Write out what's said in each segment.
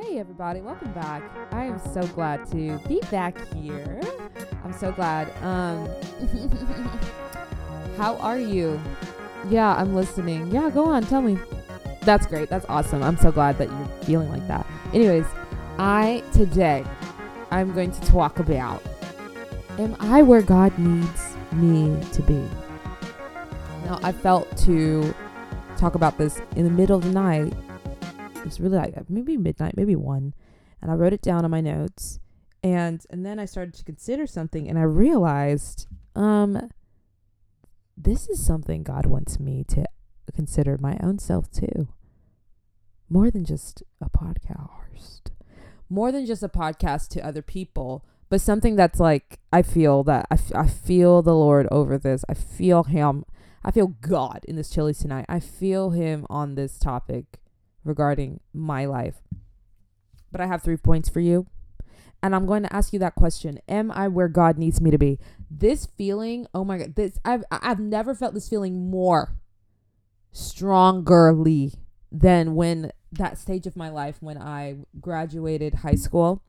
Hey everybody, welcome back. I am so glad to be back here. I'm so glad. How are you? Yeah, I'm listening. Yeah, go on, tell me. That's great. That's awesome. I'm so glad that you're feeling like that. Anyways, today I'm going to talk about, am I where God needs me to be? Now, I felt to talk about this in the middle of the night. It was really like maybe midnight, maybe 1. And I wrote it down on my notes. And then I started to consider something, and I realized, this is something God wants me to consider my own self too. More than just a podcast. More than just a podcast to other people, but something that's like, I feel the Lord over this. I feel Him. I feel God in this chili tonight. I feel Him on this topic regarding my life. But I have 3 points for you. And I'm going to ask you that question. Am I where God needs me to be? This feeling, oh my God, I've never felt this feeling more strongerly than when that stage of my life, when I graduated high school.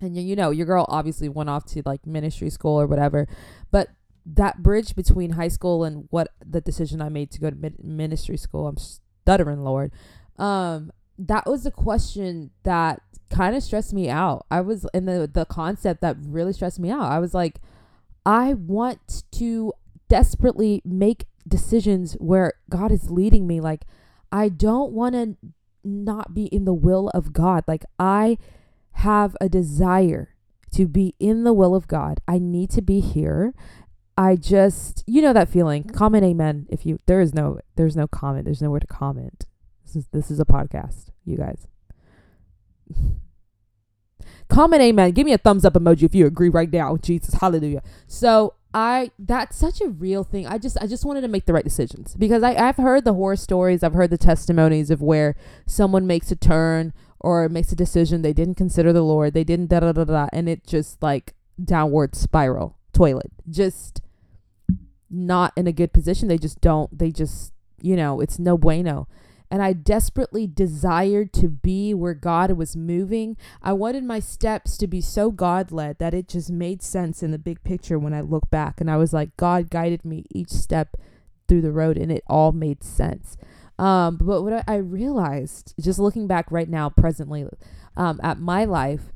And you know, your girl obviously went off to like ministry school or whatever, but that bridge between high school and what the decision I made to go to ministry school, I'm stuttering, Lord. That was a question that kind of stressed me out. I was in the concept that really stressed me out. I was like, I want to desperately make decisions where God is leading me. Like, I don't want to not be in the will of God. Like, I have a desire to be in the will of God. I need to be here. I just, you know, that feeling. Comment amen. If you, there's no comment. There's nowhere to comment. This is a podcast, you guys. Comment amen. Give me a thumbs up emoji if you agree right now. Jesus, hallelujah. So that's such a real thing. I just wanted to make the right decisions, because I've heard the horror stories. I've heard the testimonies of where someone makes a turn or makes a decision. They didn't consider the Lord. They didn't and it just like downward spiral toilet. Just not in a good position. They just, you know, it's no bueno. And I desperately desired to be where God was moving. I wanted my steps to be so God-led that it just made sense in the big picture when I look back. And I was like, God guided me each step through the road, and it all made sense. But what I realized, just looking back right now, presently, at my life,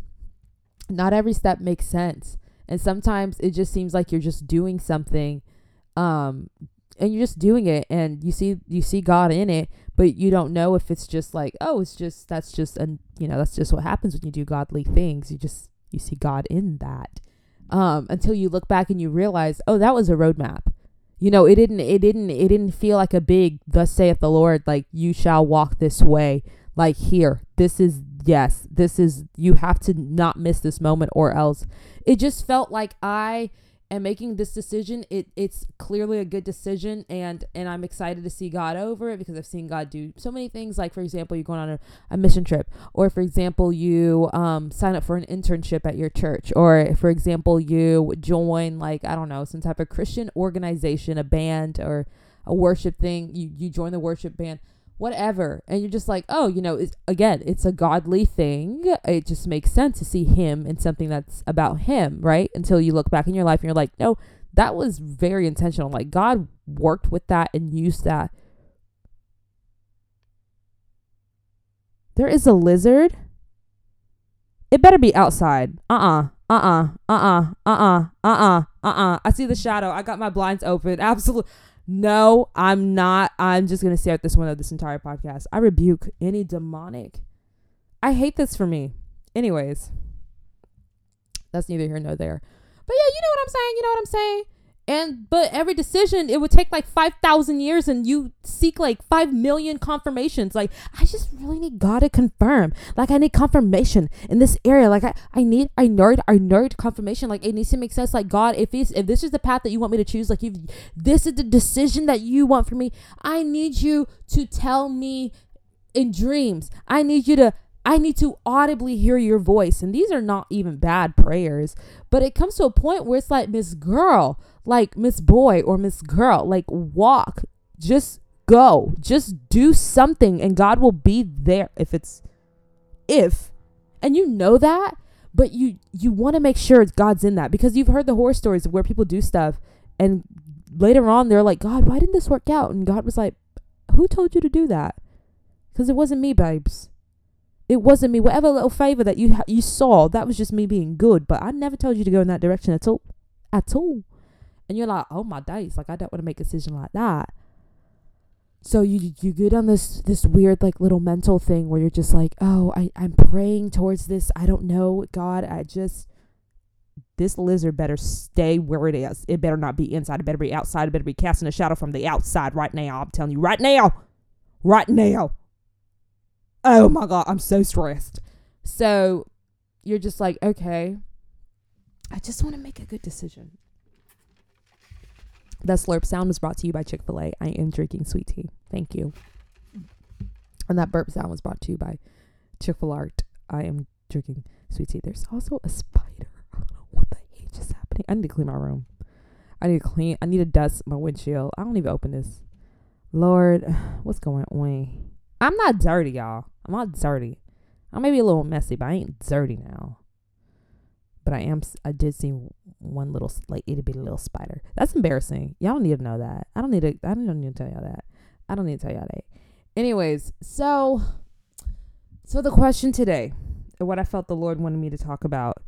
not every step makes sense. And sometimes it just seems like you're just doing something, and you're just doing it, and you see God in it, but you don't know if it's just like, oh, it's just, that's just, and you know, that's just what happens when you do godly things. You see God in that, until you look back and you realize, oh, that was a roadmap. You know, it didn't feel like a big, thus saith the Lord, like you shall walk this way, like here, this is, you have to not miss this moment or else. It just felt like and making this decision, it's clearly a good decision, and I'm excited to see God over it, because I've seen God do so many things. Like, for example, you're going on a mission trip, or for example, you sign up for an internship at your church, or for example, you join, like, I don't know, some type of Christian organization, a band or a worship thing. You join the worship band, whatever, and you're just like, oh, you know, it's a godly thing. It just makes sense to see Him in something that's about Him, right? Until you look back in your life and you're like, no, that was very intentional. Like, God worked with that and used that. There is a lizard. It better be outside. I see the shadow. I got my blinds open. Absolutely. No, I'm not. I'm just going to stare at this window this entire podcast. I rebuke any demonic. I hate this for me. Anyways, that's neither here nor there. But yeah, you know what I'm saying. But every decision, it would take like 5,000 years, and you seek like 5 million confirmations. Like, I just really need God to confirm. Like, I need confirmation in this area. Like, I need confirmation. Like, it needs to make sense. Like, God, if this is the path that you want me to choose, like, if this is the decision that you want for me, I need you to tell me in dreams. I need to audibly hear your voice. And these are not even bad prayers, but it comes to a point where it's like, Miss Girl, like Miss Boy or Miss Girl, like, walk, just go, just do something, and God will be there. If it's if, and you know that, but you want to make sure God's in that, because you've heard the horror stories where people do stuff and later on they're like, God, why didn't this work out? And God was like, who told you to do that? Because it wasn't me, babes. It wasn't me. Whatever little favor that you saw, that was just me being good. But I never told you to go in that direction at all. And you're like, oh my days, like I don't want to make a decision like that. So you get on this weird like little mental thing where you're just like, oh, I'm praying towards this. I don't know, God. This lizard better stay where it is. It better not be inside. It better be outside. It better be casting a shadow from the outside right now. I'm telling you right now. Right now. Oh my God, I'm so stressed. So you're just like, okay, I just want to make a good decision. That slurp sound was brought to you by Chick-fil-A. I am drinking sweet tea. Thank you. And that burp sound was brought to you by Chick-fil-A. I am drinking sweet tea. There's also a spider. I don't know what the H is happening. I need to clean my room. I need to dust my windshield. I don't even open this. Lord, what's going on? I'm not dirty, y'all. I'm not dirty. I may be a little messy, but I ain't dirty now. But I am. I did see one little, like, itty bitty little spider. That's embarrassing. Y'all don't need to know that. I don't need to tell y'all that. I don't need to tell y'all that. Anyways, so the question today, and what I felt the Lord wanted me to talk about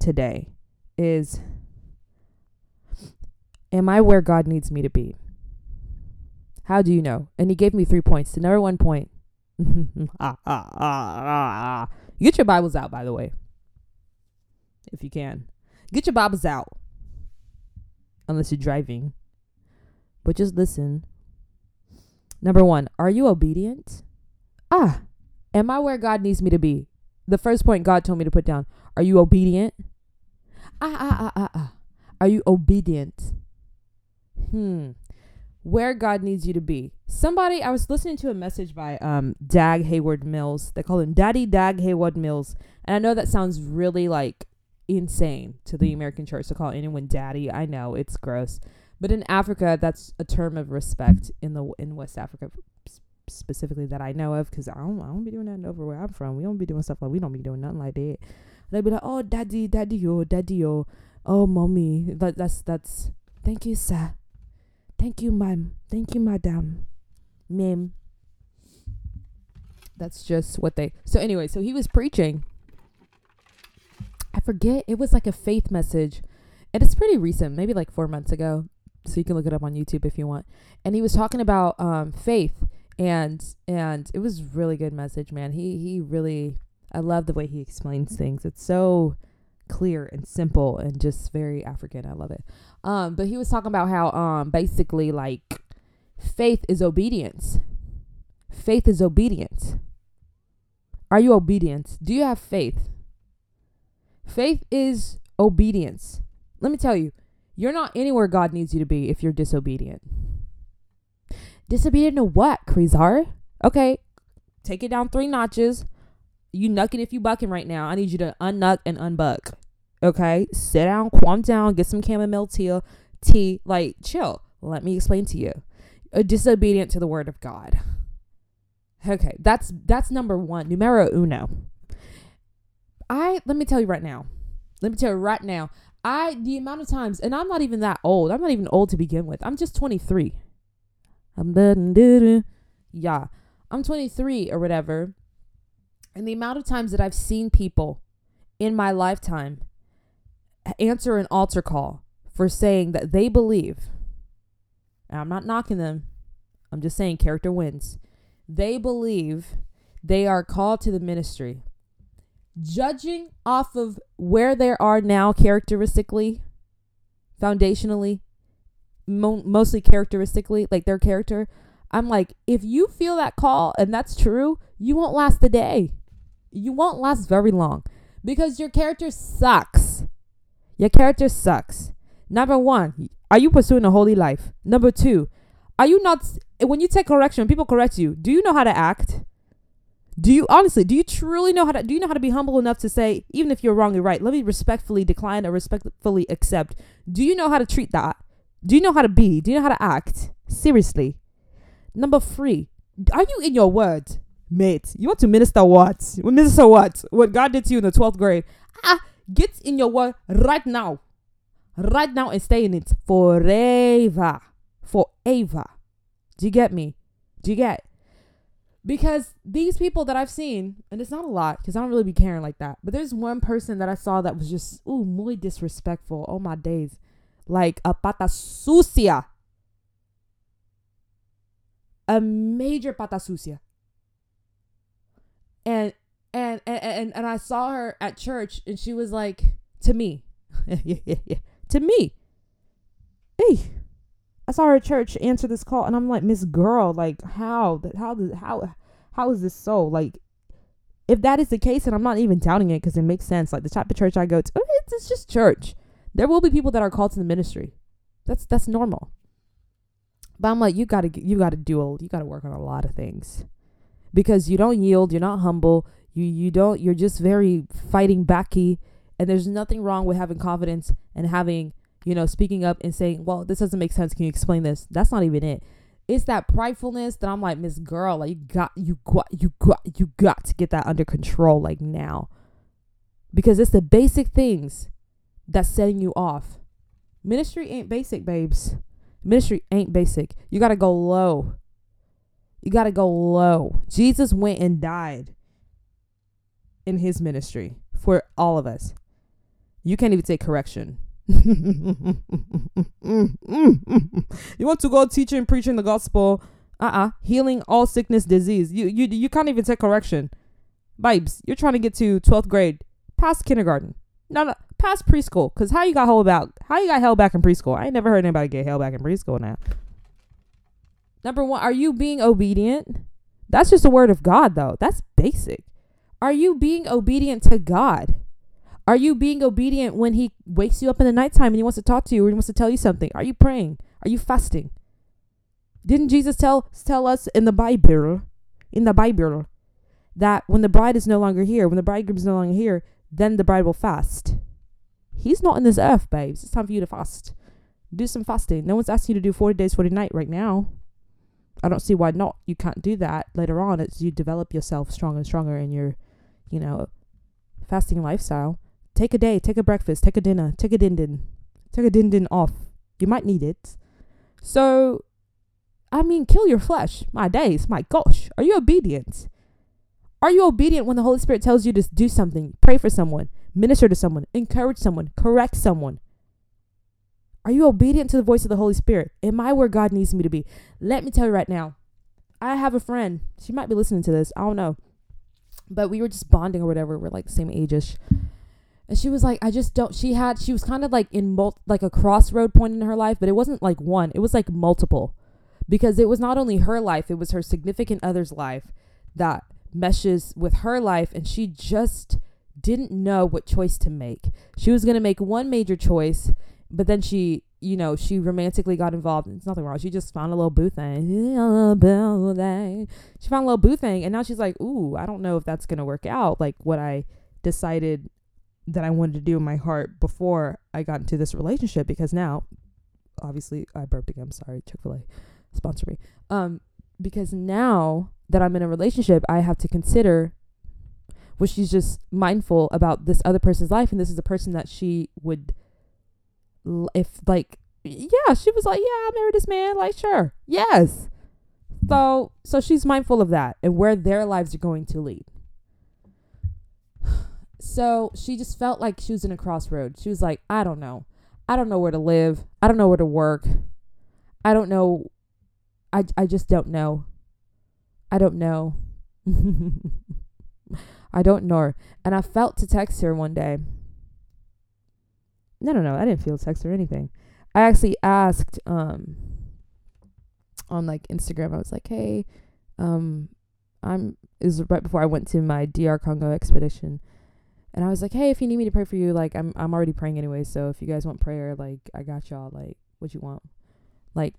today, is, am I where God needs me to be? How do you know? And He gave me 3 points. The number 1 point. Get your Bibles out, by the way. If you can, get your Bibles out, unless you're driving, but just listen. Number 1, are you obedient? Am I where God needs me to be? The first point God told me to put down. Are you obedient? Are you obedient? Where God needs you to be. Somebody, I was listening to a message by Dag Heward-Mills. They call him Daddy Dag Heward-Mills. And I know that sounds really like insane to the American church to call anyone daddy. I know it's gross, but in Africa that's a term of respect in West Africa specifically that I know of, because I don't be doing nothing over where I'm from. We don't be doing stuff like, we don't be doing nothing like that. They'll be like, oh daddy, oh mommy, that's thank you sir, thank you ma'am, thank you madam, ma'am. That's just what they. So anyway, so he was preaching. I forget, it was like a faith message, and it's pretty recent, maybe like 4 months ago, so you can look it up on YouTube if you want. And he was talking about faith, and it was really good message, man. He really, I love the way he explains things. It's so clear and simple and just very African. I love it. But he was talking about how basically like faith is obedience. Faith is obedience. Are you obedient? Do you have faith? Faith is obedience. Let me tell you, you're not anywhere God needs you to be if you're disobedient. Disobedient to what, Krizar? Okay, take it down 3 notches. You nucking if you bucking right now. I need you to unnuck and unbuck. Okay, sit down, calm down, get some chamomile tea, like chill. Let me explain to you. Disobedient to the word of God. Okay, that's number 1, numero uno. Let me tell you right now. The amount of times, and I'm not even that old. I'm not even old to begin with. I'm just 23. I'm 23 or whatever. And the amount of times that I've seen people in my lifetime answer an altar call for saying that they believe, and I'm not knocking them, I'm just saying character wins. They believe they are called to the ministry. Judging off of where they are now, characteristically, foundationally, mostly characteristically, like their character, I'm like, if you feel that call and that's true, you won't last the day. You won't last very long, because your character sucks. Your character sucks. Number 1, are you pursuing a holy life? Number 2, are you not, when you take correction, people correct you, do you know how to act? Do you truly know how to, do you know how to be humble enough to say, even if you're wrong, you're right, let me respectfully decline or respectfully accept? Do you know how to treat that? Do you know how to be? Do you know how to act? Seriously. Number 3, are you in your word? Mate, you want to minister what? Minister what? What God did to you in the 12th grade. Get in your word right now. Right now and stay in it. Forever. Forever. Do you get me? Do you get? Because these people that I've seen, and it's not a lot because I don't really be caring like that. But there's one person that I saw that was just, ooh, muy disrespectful. Oh, my days. Like a pata sucia. A major pata sucia. And I saw her at church and she was like, to me, to me, hey, I saw her at church answer this call. And I'm like, Miss Girl, like how is this so? Like, if that is the case, and I'm not even doubting it because it makes sense. Like the type of church I go to, it's just church. There will be people that are called to the ministry. That's normal. But I'm like, you gotta work on a lot of things. Because you don't yield, you're not humble, you're just very fighting backy, and there's nothing wrong with having confidence and having, speaking up and saying, well, this doesn't make sense, can you explain this? That's not even it. It's that pridefulness that I'm like, Miss Girl, like you got to get that under control, like now. Because it's the basic things that's setting you off. Ministry ain't basic, babes. Ministry ain't basic. You gotta go low. You got to go low. Jesus went and died in his ministry for all of us. You can't even take correction. You want to go teaching, preaching the gospel, healing all sickness, disease. You can't even take correction. Babes, you're trying to get to 12th grade, past kindergarten. No, past preschool. Because how you got held back in preschool? I ain't never heard anybody get held back in preschool now. Number one, are you being obedient? That's just the word of God, though. That's basic. Are you being obedient to God? Are you being obedient when he wakes you up in the nighttime and he wants to talk to you or he wants to tell you something? Are you praying? Are you fasting? Didn't Jesus tell us in the Bible, that when the bride is no longer here, when the bridegroom is no longer here, then the bride will fast? He's not in this earth, babes. It's time for you to fast. Do some fasting. No one's asking you to do 40 days, 40 nights right now. I don't see why not. You can't do that later on as you develop yourself stronger and stronger in your, fasting lifestyle. Take a day, take a breakfast, take a dinner, take a din din off. You might need it. So, kill your flesh. My days, my gosh. Are you obedient? Are you obedient when the Holy Spirit tells you to do something? Pray for someone, minister to someone, encourage someone, correct someone. Are you obedient to the voice of the Holy Spirit? Am I where God needs me to be? Let me tell you right now. I have a friend. She might be listening to this. I don't know. But we were just bonding or whatever. We're like the same age-ish. And she was like, she was kind of like in like a crossroad point in her life. But it wasn't like one. It was like multiple. Because it was not only her life. It was her significant other's life that meshes with her life. And she just didn't know what choice to make. She was going to make one major choice. But then she romantically got involved. It's nothing wrong. She just found a little boo thing. She found a little boo thing. And now she's like, ooh, I don't know if that's going to work out. Like what I decided that I wanted to do in my heart before I got into this relationship. Because now, obviously, I burped again. I'm sorry. Chick-fil-A, sponsor me. Because now that I'm in a relationship, I have to consider, well, she's just mindful about this other person's life. And this is a person that she would... she was like, yeah, I married this man, like, sure, yes. So she's mindful of that and where their lives are going to lead. So she just felt like she was in a crossroad. She was like, I don't know where to live, I don't know where to work, I don't know, I just don't know, I don't know. I don't know. And I felt to text her one day. No, I didn't feel text or anything. I actually asked on like Instagram. I was like, hey, it was right before I went to my DR Congo expedition. And I was like, hey, if you need me to pray for you, like I'm already praying anyway. So if you guys want prayer, like I got y'all, like what you want, like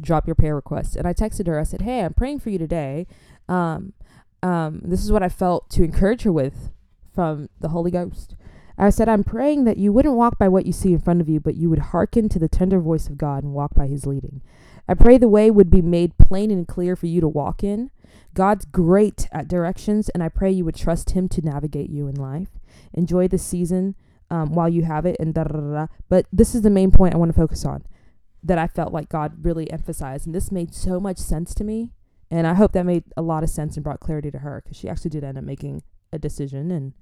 drop your prayer request. And I texted her. I said, hey, I'm praying for you today. This is what I felt to encourage her with from the Holy Ghost. I said, I'm praying that you wouldn't walk by what you see in front of you, but you would hearken to the tender voice of God and walk by his leading. I pray the way would be made plain and clear for you to walk in. God's great at directions, and I pray you would trust him to navigate you in life. Enjoy the season while you have it, and but this is the main point I want to focus on that I felt like God really emphasized, and this made so much sense to me, and I hope that made a lot of sense and brought clarity to her, because she actually did end up making a decision, and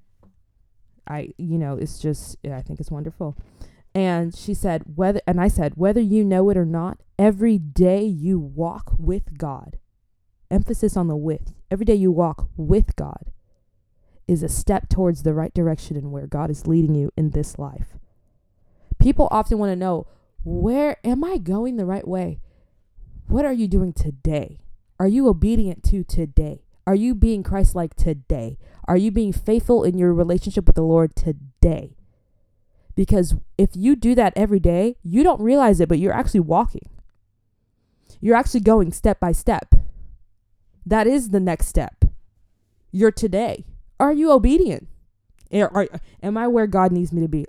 I, you know, it's just, I think it's wonderful. And she said, and I said, whether you know it or not, every day you walk with God, emphasis on the with, every day you walk with God is a step towards the right direction and where God is leading you in this life. People often want to know, where am I going the right way? What are you doing today? Are you obedient to today? Are you being Christ-like today? Are you being faithful in your relationship with the Lord today? Because if you do that every day, you don't realize it, but you're actually walking. You're actually going step by step. That is the next step. You're today. Are you obedient? Am I where God needs me to be?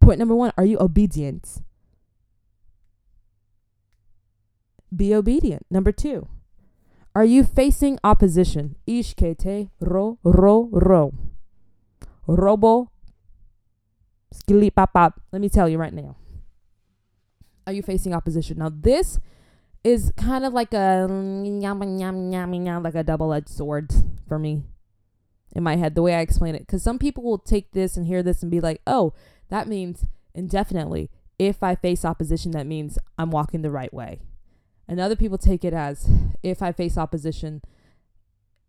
Point number one, are you obedient? Be obedient. Number two, are you facing opposition? Ishkete ro. Robo skili pap. Let me tell you right now. Are you facing opposition? Now this is kind of like a like a double-edged sword for me in my head, the way I explain it. Because some people will take this and hear this and be like, oh, that means indefinitely. If I face opposition, that means I'm walking the right way. And other people take it as, if I face opposition,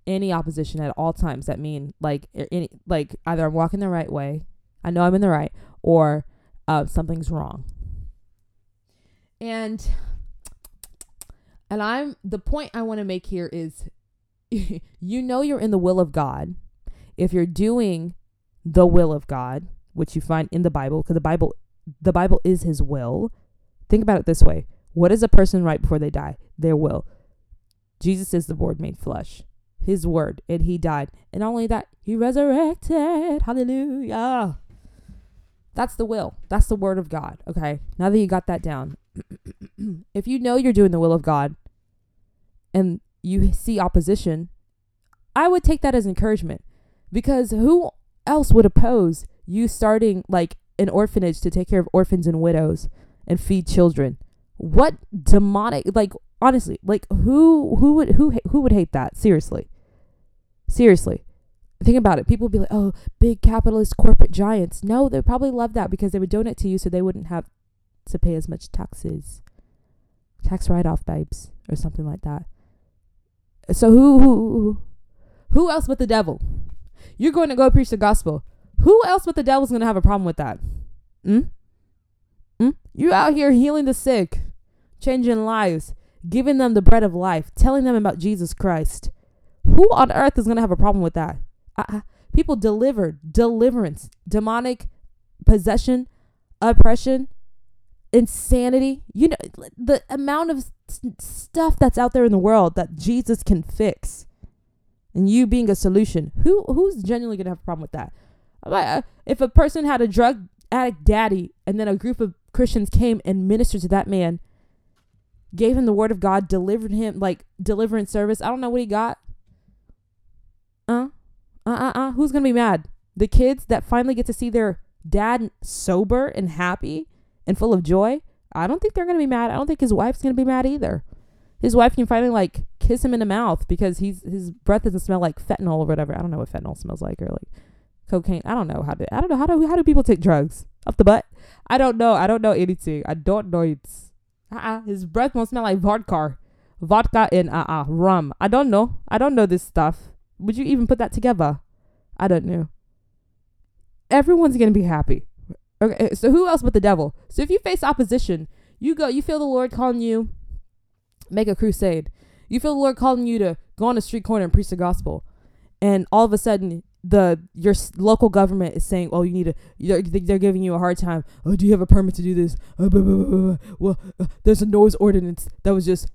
any opposition at all times, that mean like either I'm walking the right way, I know I'm in the right, or something's wrong. And the point I want to make here is, you know you're in the will of God if you're doing the will of God, which you find in the Bible, because the Bible is his will. Think about it this way. What is a person right before they die? Their will. Jesus is the Word made flesh. His word. And he died. And not only that, he resurrected. Hallelujah. That's the will. That's the word of God. Okay. Now that you got that down. If you know you're doing the will of God and you see opposition, I would take that as encouragement, because who else would oppose you starting like an orphanage to take care of orphans and widows and feed children? What demonic, like, honestly, like who would hate that? Seriously. Think about it. People would be like, oh, big capitalist corporate giants. No, they probably love that, because they would donate to you so they wouldn't have to pay as much taxes. Tax write-off, babes, or something like that. So who else but the devil? You're going to go preach the gospel. Who else but the devil's going to have a problem with that? You out here healing the sick, changing lives, giving them the bread of life, telling them about Jesus Christ. Who on earth is going to have a problem with that? People delivered, deliverance, demonic possession, oppression, insanity. You know, the amount of stuff that's out there in the world that Jesus can fix, and you being a solution. Who's genuinely going to have a problem with that? If a person had a drug addict daddy and then a group of Christians came and ministered to that man, gave him the word of God, delivered him, like deliverance service, I don't know what he got. Who's going to be mad? The kids that finally get to see their dad sober and happy and full of joy? I don't think they're going to be mad. I don't think his wife's going to be mad either. His wife can finally like kiss him in the mouth because his breath doesn't smell like fentanyl or whatever. I don't know what fentanyl smells like, or like cocaine. I don't know how do people take drugs up the butt? I don't know anything. I don't know it. His breath won't smell like vodka and rum. I don't know this stuff. Would you even put that together? I don't know. Everyone's gonna be happy. Okay, so who else but the devil? So if you face opposition, you feel the Lord calling you, make a crusade. You feel the Lord calling you to go on a street corner and preach the gospel, and all of a sudden your local government is saying, oh, you need they're giving you a hard time. Oh, do you have a permit to do this? Well, there's a noise ordinance that was just,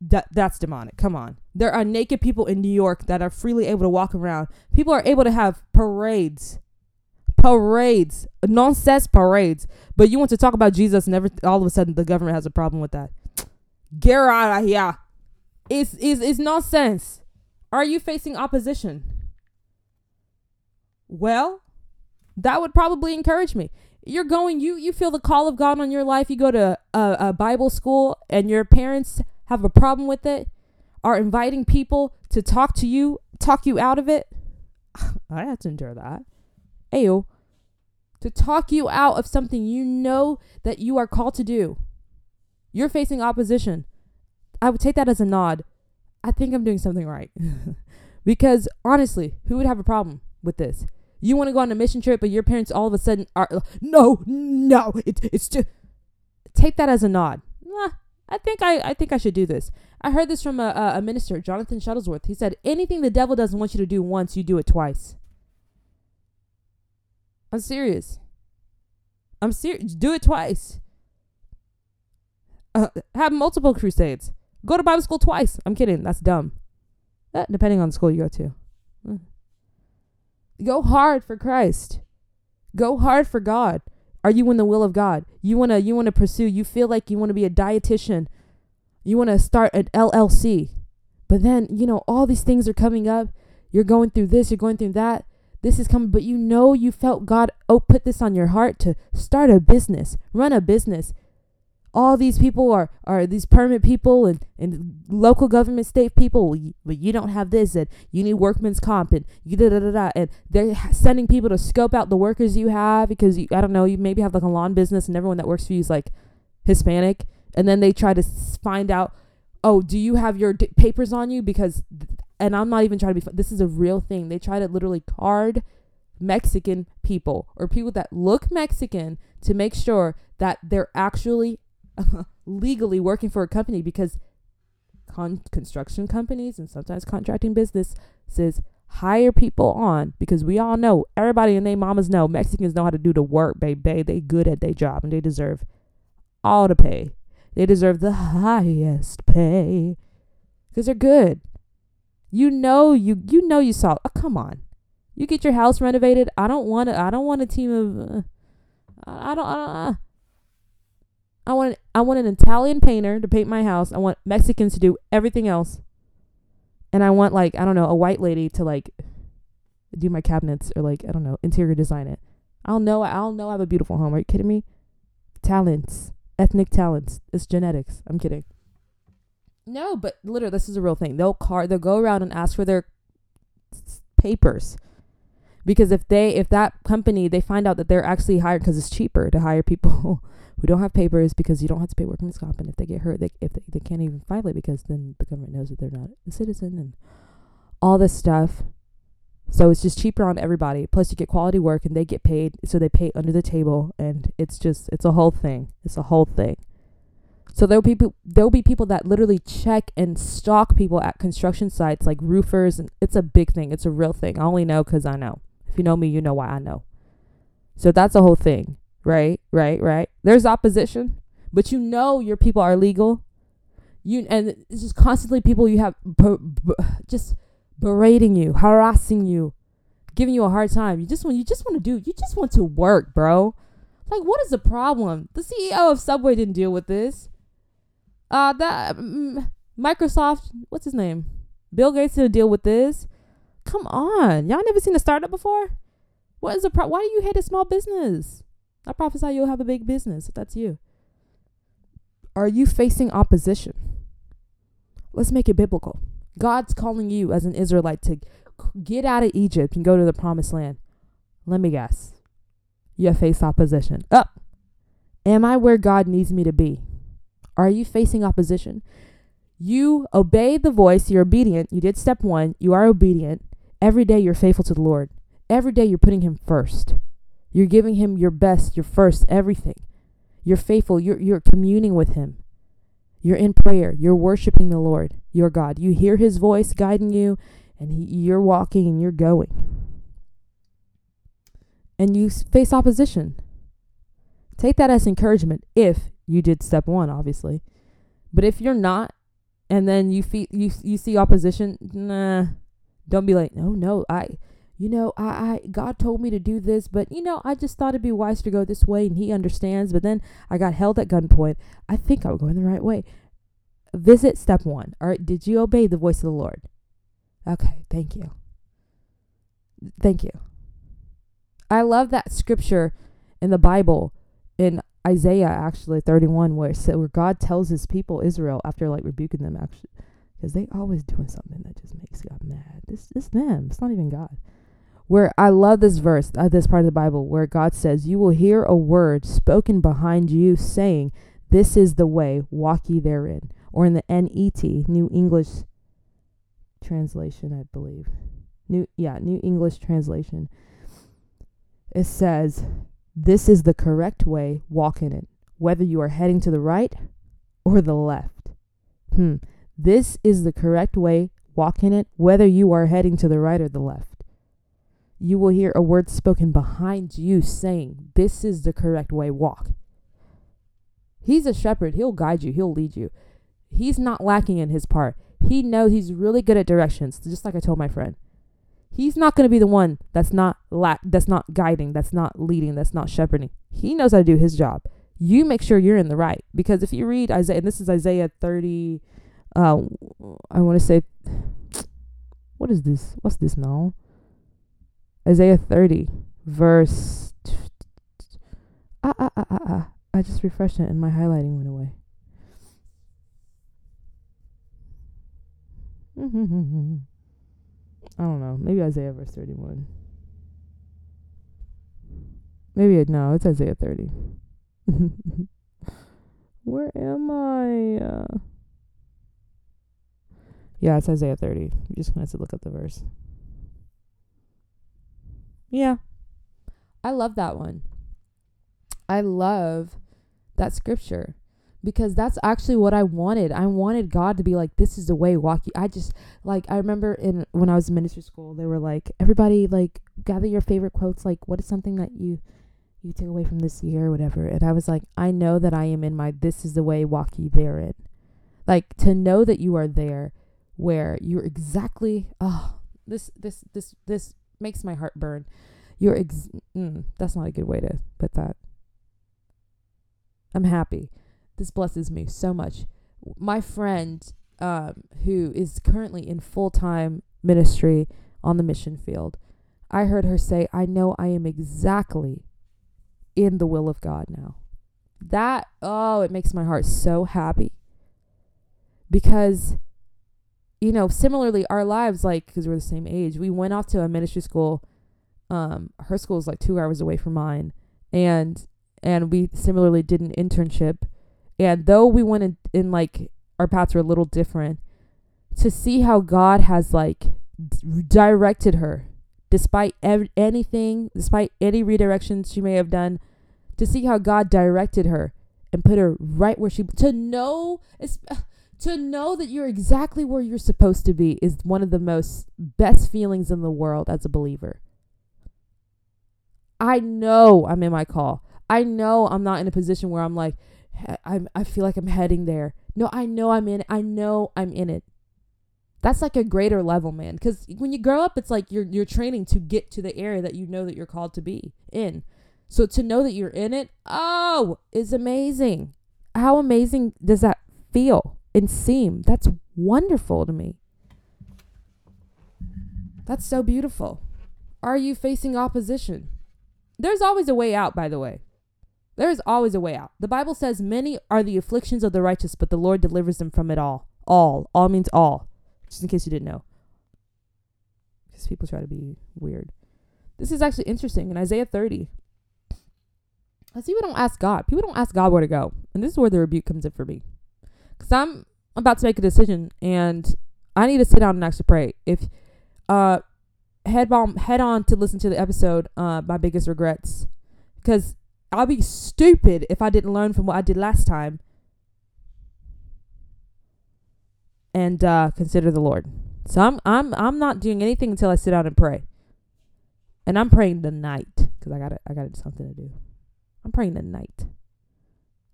that's demonic. Come on. There are naked people in New York that are freely able to walk around. People are able to have parades, nonsense parades. But you want to talk about Jesus and all of a sudden the government has a problem with that. Get out of here. It's nonsense. Are you facing opposition? Well, that would probably encourage me. You're going, you feel the call of God on your life. You go to a Bible school and your parents have a problem with it, are inviting people to talk you out of it. I had to endure that. Ayo. To talk you out of something you know that you are called to do. You're facing opposition. I would take that as a nod. I think I'm doing something right. Because honestly, who would have a problem with this? You want to go on a mission trip, but your parents all of a sudden are no, it's just... Take that as a nod. Nah, I think I should do this. I heard this from a minister, Jonathan Shuttlesworth. He said, anything the devil doesn't want you to do once, you do it twice. I'm serious. Do it twice. Have multiple crusades. Go to Bible school twice. I'm kidding. That's dumb. Depending on the school you go to. Go hard for Christ. Go hard for God. Are you in the will of God? You wanna pursue. You feel like you want to be a dietitian. You want to start an LLC. But then, all these things are coming up. You're going through this. You're going through that. This is coming. But you felt God put this on your heart to start a business. Run a business. All these people are these permit people and local government, state people. But you don't have this, and you need workman's comp, and you da-da-da-da. And they're sending people to scope out the workers you have because, you maybe have like a lawn business and everyone that works for you is like Hispanic. And then they try to find out, oh, do you have your papers on you? Because, and I'm not even trying to be, this is a real thing. They try to literally card Mexican people or people that look Mexican to make sure that they're actually legally working for a company, because construction companies and sometimes contracting businesses hire people on, because we all know, everybody and their mamas know, Mexicans know how to do the work, baby. They good at their job and they deserve all the pay. They deserve the highest pay because they're good. You saw. Oh, come on, you get your house renovated. I don't want a team of. I want an Italian painter to paint my house. I want Mexicans to do everything else. And I want, like, I don't know, a white lady to, like, do my cabinets or, like, I don't know, interior design it. I'll know I have a beautiful home. Are you kidding me? Talents. Ethnic talents. It's genetics. I'm kidding. No, but literally, this is a real thing. They'll go around and ask for their papers. Because if that company, they find out that they're actually hired, because it's cheaper to hire people who don't have papers, because you don't have to pay workman's comp, and if they get hurt, they can't even file it, because then the government knows that they're not a citizen and all this stuff. So it's just cheaper on everybody. Plus you get quality work and they get paid, so they pay under the table, and it's a whole thing. It's a whole thing. So there'll be people that literally check and stalk people at construction sites, like roofers, and it's a big thing. It's a real thing. I only know because I know. If you know me, you know why I know. So that's a whole thing. Right. There's opposition, but your people are legal. And it's just constantly people you have just berating you, harassing you, giving you a hard time. You just want to work, bro. Like, what is the problem? The CEO of Subway didn't deal with this. Microsoft, what's his name? Bill Gates didn't deal with this. Come on. Y'all never seen a startup before? What is the problem? Why do you hate a small business? I prophesy you'll have a big business if that's you. Are you facing opposition? Let's make it biblical. God's calling you as an Israelite to get out of Egypt and go to the promised land. Let me guess. You face opposition. Up. Am I where God needs me to be? Are you facing opposition? You obey the voice. You're obedient. You did step one. You are obedient. Every day you're faithful to the Lord. Every day you're putting him first. You're giving him your best, your first, everything. You're faithful. You're communing with him. You're in prayer. You're worshiping the Lord, your God. You hear his voice guiding you, and you're walking and you're going. And you face opposition. Take that as encouragement if you did step one, obviously. But if you're not, and then you see opposition, don't be like, oh, no, I God told me to do this, but, I just thought it'd be wise to go this way, and he understands, but then I got held at gunpoint. I think I'm going the right way. Visit step one. All right. Did you obey the voice of the Lord? Okay. Thank you. Thank you. I love that scripture in the Bible in Isaiah, actually 31, where God tells his people, Israel, after like rebuking them, actually, because they always doing something that just makes God mad. It's them. It's not even God. Where I love this verse, this part of the Bible, where God says, you will hear a word spoken behind you saying, this is the way, walk ye therein. Or in the NET, New English Translation, I believe. New English Translation. It says, this is the correct way, walk in it, whether you are heading to the right or the left. This is the correct way, walk in it, whether you are heading to the right or the left. You will hear a word spoken behind you saying, this is the correct way, walk. He's a shepherd. He'll guide you. He'll lead you. He's not lacking in his part. He knows he's really good at directions, just like I told my friend. He's not going to be the one that's not guiding, that's not leading, that's not shepherding. He knows how to do his job. You make sure you're in the right. Because if you read Isaiah, and this is Isaiah 30, I want to say, what is this? What's this now? Isaiah 30, verse, I just refreshed it and my highlighting went away. I don't know. Maybe Isaiah verse 31. It's Isaiah 30. Where am I? It's Isaiah 30. You just gonna have to look up the verse. Yeah. I love that one. I love that scripture. Because that's actually what I wanted. I wanted God to be like, this is the way, walk you. I remember when I was in ministry school, they were like, everybody, like, gather your favorite quotes. Like, what is something that you take away from this year or whatever? And I was like, I know that I am in my, this is the way, walk you therein. Like, to know that you are there where you're exactly, this makes my heart burn. That's not a good way to put that. I'm happy. This blesses me so much. My friend, who is currently in full-time ministry on the mission field, I heard her say, I know I am exactly in the will of God now. That, it makes my heart so happy. Because, similarly, our lives, like, because we're the same age, we went off to a ministry school. Her school is like 2 hours away from mine. And we similarly did an internship. And though we went in like our paths were a little different, to see how God has like directed her despite anything, despite any redirections she may have done, to see how God directed her and put her right where to know that you're exactly where you're supposed to be is one of the best feelings in the world as a believer. I know I'm in my call. I know I'm not in a position where I'm like, I feel like I'm heading there. No, I know I'm in it. I know I'm in it. That's like a greater level, man. Because when you grow up, it's like you're training to get to the area that you know that you're called to be in. So to know that you're in it, is amazing. How amazing does that feel and seem? That's wonderful to me. That's so beautiful. Are you facing opposition? There's always a way out, by the way. There is always a way out. The Bible says many are the afflictions of the righteous, but the Lord delivers them from it all. All means all. Just in case you didn't know. Because people try to be weird. This is actually interesting. In Isaiah 30. Because people don't ask God. People don't ask God where to go. And this is where the rebuke comes in for me. Because I'm about to make a decision. And I need to sit down and actually pray. If head on to listen to the episode, My Biggest Regrets. Because I'll be stupid if I didn't learn from what I did last time and consider the Lord. So I'm not doing anything until I sit down and pray. And I'm praying tonight because I gotta do something to do. I'm praying tonight.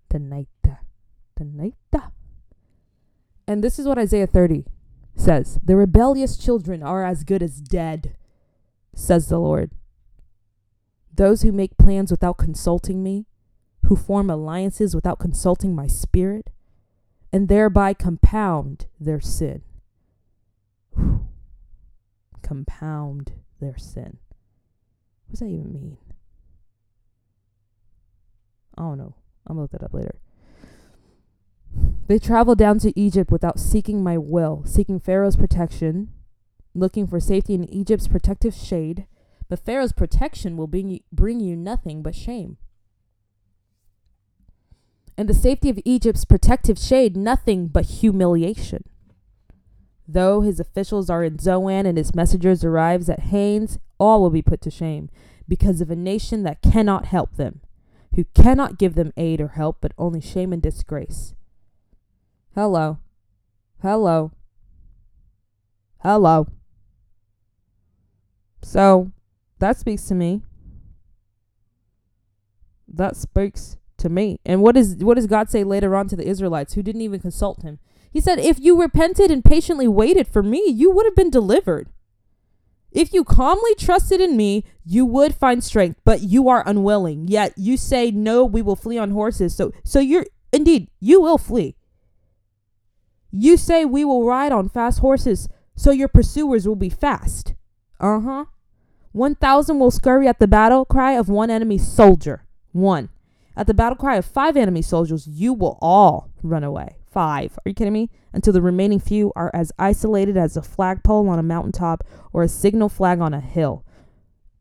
Tonight. And this is what Isaiah 30 says. The rebellious children are as good as dead, says the Lord. Those who make plans without consulting me, who form alliances without consulting my spirit, and thereby compound their sin. Compound their sin. What does that even mean? I don't know. I'm going to look that up later. They traveled down to Egypt without seeking my will, seeking Pharaoh's protection, looking for safety in Egypt's protective shade. But Pharaoh's protection will bring you nothing but shame. And the safety of Egypt's protective shade, nothing but humiliation. Though his officials are in Zoan and his messengers arrives at Hanes, all will be put to shame because of a nation that cannot help them, who cannot give them aid or help, but only shame and disgrace. Hello. Hello. Hello. So, that speaks to me. That speaks to me. And what does God say later on to the Israelites who didn't even consult him? He said, if you repented and patiently waited for me, you would have been delivered. If you calmly trusted in me, you would find strength, but you are unwilling. Yet you say, no, we will flee on horses. So you're indeed, you will flee. You say we will ride on fast horses, so your pursuers will be fast. 1,000 will scurry at the battle cry of one enemy soldier. 1. At the battle cry of 5 enemy soldiers, you will all run away. 5. Are you kidding me? Until the remaining few are as isolated as a flagpole on a mountaintop or a signal flag on a hill.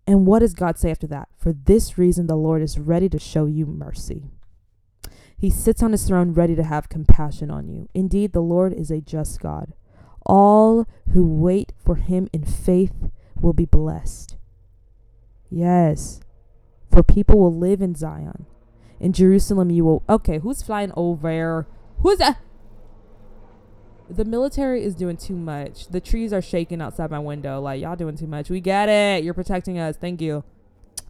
And what does God say after that? For this reason, the Lord is ready to show you mercy. He sits on his throne ready to have compassion on you. Indeed, the Lord is a just God. All who wait for him in faith will be blessed. Yes, for people will live in Zion. In Jerusalem you will... Okay, who's flying over? Who's that? The military is doing too much. The trees are shaking outside my window. Like, y'all doing too much. We get it. You're protecting us. Thank you.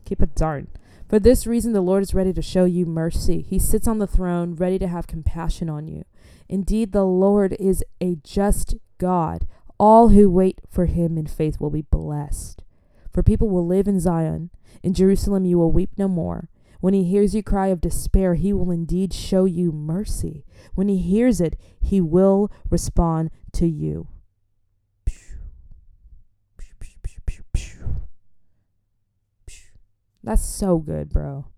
Keep it darn. For this reason, the Lord is ready to show you mercy. He sits on the throne, ready to have compassion on you. Indeed, the Lord is a just God. All who wait for him in faith will be blessed. For people will live in Zion. In Jerusalem, you will weep no more. When he hears you cry of despair, he will indeed show you mercy. When he hears it, he will respond to you. That's so good, bro.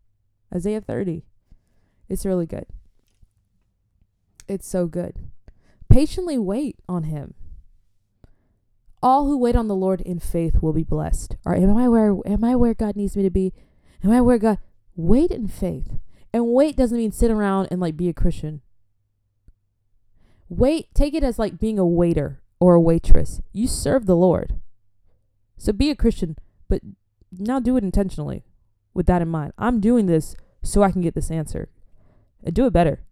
Isaiah 30. It's really good. It's so good. Patiently wait on him. All who wait on the Lord in faith will be blessed. All right, am I where God needs me to be? Am I where God... Wait in faith. And wait doesn't mean sit around and like be a Christian. Wait, take it as like being a waiter or a waitress. You serve the Lord. So be a Christian, but now do it intentionally with that in mind. I'm doing this so I can get this answer. And do it better.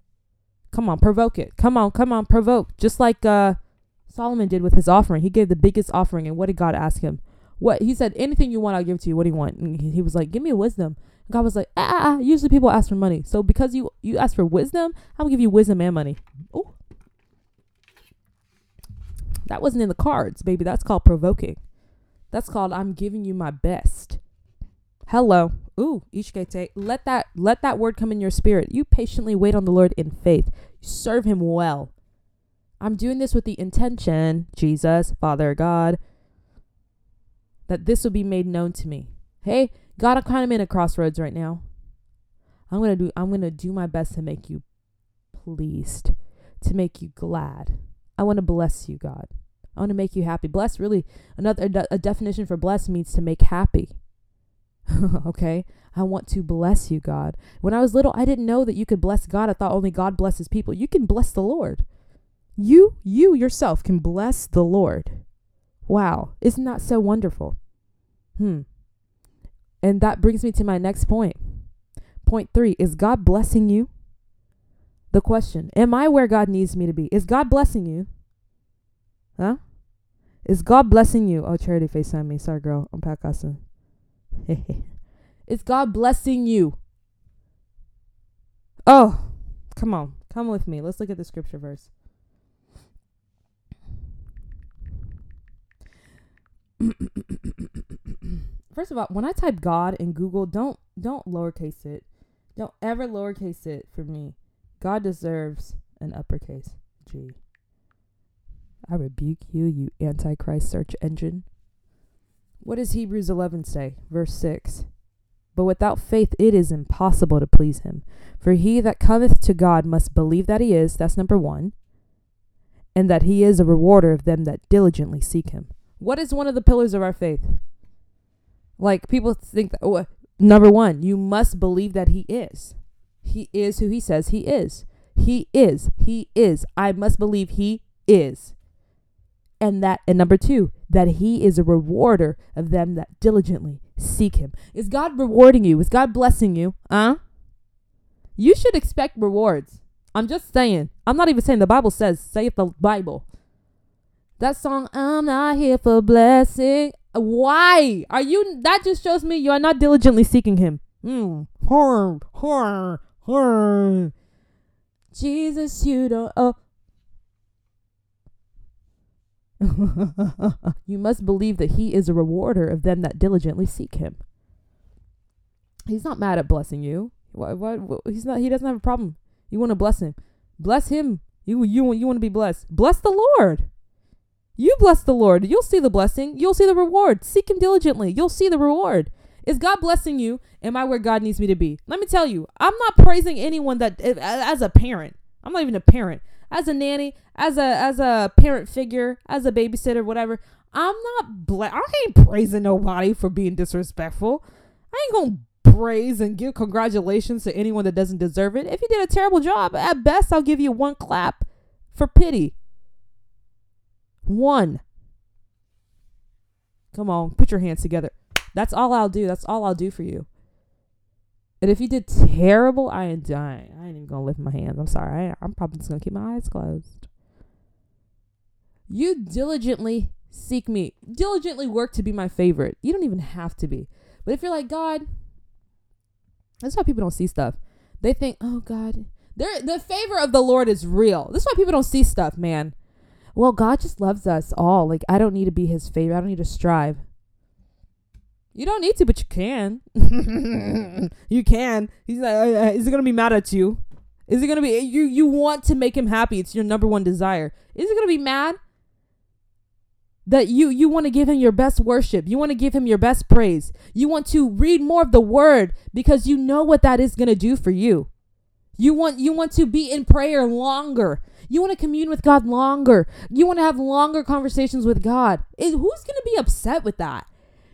Come on, provoke it. Come on, provoke. Just like Solomon did with his offering. He gave the biggest offering, and what did God ask him? What he said, anything you want, I'll give to you. What do you want? And he was like, give me wisdom. God was like, usually people ask for money. So because you ask for wisdom, I'm going to give you wisdom and money. Oh, that wasn't in the cards, baby. That's called provoking. That's called I'm giving you my best. Hello. Ooh, Ishkete. Let that word come in your spirit. You patiently wait on the Lord in faith. You serve him well. I'm doing this with the intention, Jesus, Father God, that this will be made known to me. Hey, God, I'm kind of in a crossroads right now. I'm gonna do my best to make you pleased, to make you glad. I want to bless you, God. I want to make you happy. Blessed, really, a definition for blessed means to make happy. Okay? I want to bless you, God. When I was little, I didn't know that you could bless God. I thought only God blesses people. You can bless the Lord. You yourself can bless the Lord. Wow. Isn't that so wonderful? And that brings me to my next point. Point 3, is God blessing you? The question, am I where God needs me to be? Is God blessing you? Huh? Is God blessing you? Oh, Charity FaceTime me. Sorry, girl. I'm Pat Costa. Is God blessing you? Oh, come on. Come with me. Let's look at the scripture verse. First of all, when I type God in Google, don't lowercase it. Don't ever lowercase it for me. God deserves an uppercase. country. I rebuke you, you antichrist search engine. What does Hebrews 11 say? Verse 6. But without faith it is impossible to please him. For he that cometh to God must believe that he is, that's number one, and that he is a rewarder of them that diligently seek him. What is one of the pillars of our faith? Like, people think, that, oh, number one, you must believe that he is. He is who he says he is. He is. He is. I must believe he is. And number two, that he is a rewarder of them that diligently seek him. Is God rewarding you? Is God blessing you? You should expect rewards. I'm just saying. I'm not even saying the Bible says, saith the Bible. That song, I'm not here for blessing. Why? That just shows me you are not diligently seeking him. Jesus, you don't. You must believe that he is a rewarder of them that diligently seek him. He's not mad at blessing you. Why he's not. He doesn't have a problem. You want to bless him. Bless him. You want to be blessed. Bless the Lord. You bless the Lord. You'll see the blessing. You'll see the reward. Seek him diligently. You'll see the reward. Is God blessing you? Am I where God needs me to be? Let me tell you, I'm not praising anyone that as a parent. I'm not even a parent. As a nanny, as a parent figure, as a babysitter, whatever. I ain't praising nobody for being disrespectful. I ain't going to praise and give congratulations to anyone that doesn't deserve it. If you did a terrible job, at best, I'll give you one clap for pity. One. Come on, put your hands together. That's all I'll do. That's all I'll do for you. And if you did terrible, I ain't even going to lift my hands. I'm sorry. I'm probably just going to keep my eyes closed. You diligently seek me. Diligently work to be my favorite. You don't even have to be. But if you're like, God, that's why people don't see stuff. They think, oh, God, the favor of the Lord is real. That's why people don't see stuff, man. Well, God just loves us all. Like, I don't need to be his favorite. I don't need to strive. You don't need to, but you can. You can. He's like, is he going to be mad at you? Is he going to be, you want to make him happy. It's your number one desire. Is he going to be mad that you want to give him your best worship? You want to give him your best praise. You want to read more of the word because you know what that is going to do for you. You want to be in prayer longer. You want to commune with God longer. You want to have longer conversations with God. Who's going to be upset with that?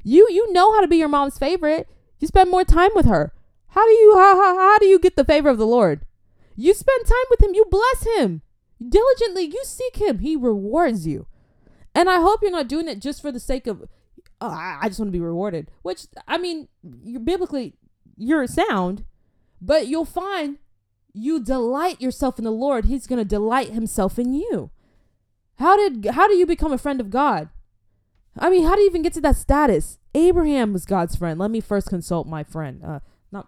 You know how to be your mom's favorite. You spend more time with her. How do you get the favor of the Lord? You spend time with him. You bless him. Diligently, you seek him. He rewards you. And I hope you're not doing it just for the sake of, I just want to be rewarded. Which, I mean, biblically, you're sound. But you'll find you delight yourself in the Lord. He's going to delight himself in you. How do you become a friend of God? I mean, how do you even get to that status? Abraham was God's friend. Let me first consult my friend. It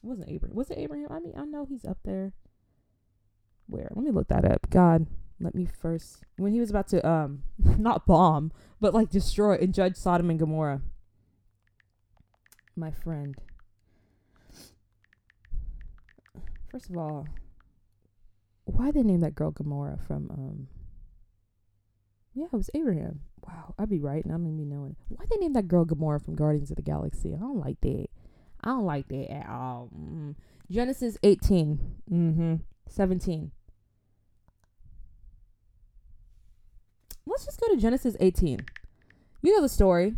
wasn't Abraham. Was it Abraham? I mean, I know he's up there. Where? Let me look that up. God, let me first. When he was about to, not bomb, but like destroy and judge Sodom and Gomorrah. My friend. First of all, why they named that girl Gomorrah from, yeah, it was Abraham. Wow, I'd be right and I'm going to be knowing. Why they named that girl Gamora from Guardians of the Galaxy? I don't like that. I don't like that at all. Mm-hmm. Genesis 18. 17. Let's just go to Genesis 18. You know the story.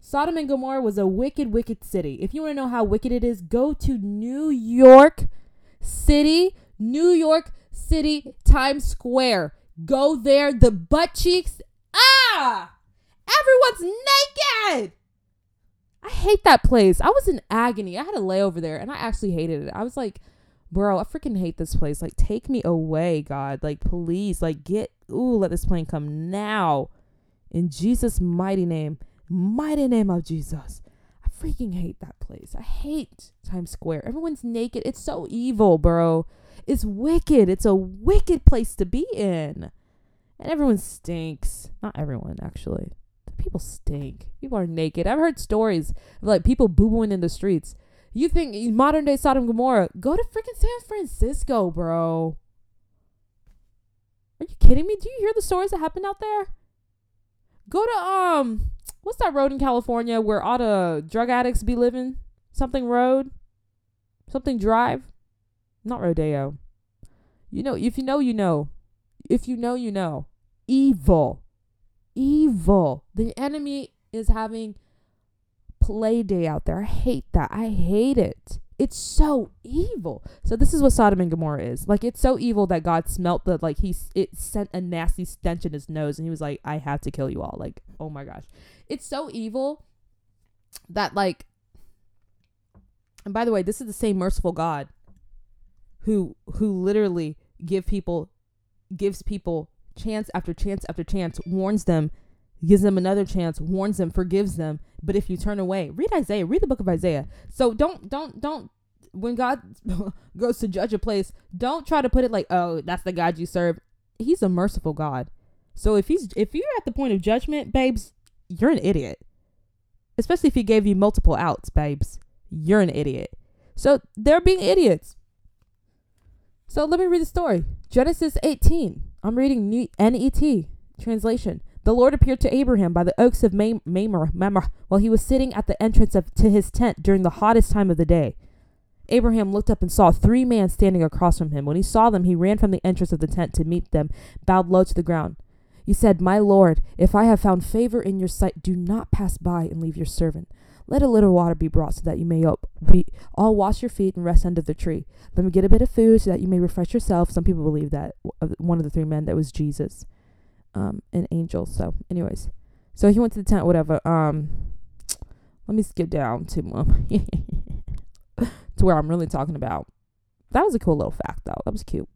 Sodom and Gomorrah was a wicked, wicked city. If you want to know how wicked it is, go to New York City, Times Square. Go there. The butt cheeks. Everyone's naked. I hate that place. I was in agony. I had a layover there and I actually hated it. I was like, bro, I freaking hate this place. Like, take me away, God. Like, please, like, let this plane come now. In Jesus' mighty name of Jesus. I freaking hate that place. I hate Times Square. Everyone's naked. It's so evil, bro. It's wicked. It's a wicked place to be in. And everyone stinks. Not everyone, actually. People stink. People are naked. I've heard stories of like people boo-booing in the streets. You think modern day Sodom and Gomorrah? Go to freaking San Francisco, bro. Are you kidding me? Do you hear the stories that happened out there? Go to, what's that road in California where all the drug addicts be living? Something road? Something drive? Not Rodeo. You know, if you know, you know. If you know, you know. Evil. Evil. The enemy is having play day out there. I hate that. I hate it. It's so evil. So this is what Sodom and Gomorrah is. Like, it's so evil that God smelt the, like, it sent a nasty stench in his nose. And he was like, I have to kill you all. Like, oh my gosh. It's so evil that, like, and by the way, this is the same merciful God who literally gives people chance after chance after chance, warns them, gives them another chance, warns them, forgives them. But if you turn away, read Isaiah, read the book of Isaiah. So don't, when God goes to judge a place, don't try to put it like, oh, that's the God you serve. He's a merciful God. So if you're at the point of judgment, babes, you're an idiot. Especially if he gave you multiple outs, babes, you're an idiot. So they're being idiots. So let me read the story. Genesis 18. I'm reading NET translation. The Lord appeared to Abraham by the oaks of Mamre while he was sitting at the entrance to his tent during the hottest time of the day. Abraham looked up and saw three men standing across from him. When he saw them, he ran from the entrance of the tent to meet them, bowed low to the ground. He said, "My Lord, if I have found favor in your sight, do not pass by and leave your servant. Let a little water be brought so that you may all wash your feet and rest under the tree. Let me get a bit of food so that you may refresh yourself." Some people believe that one of the three men, that was Jesus, an angel. So anyways, so he went to the tent, whatever. Let me skip down to where I'm really talking about. That was a cool little fact, though. That was cute.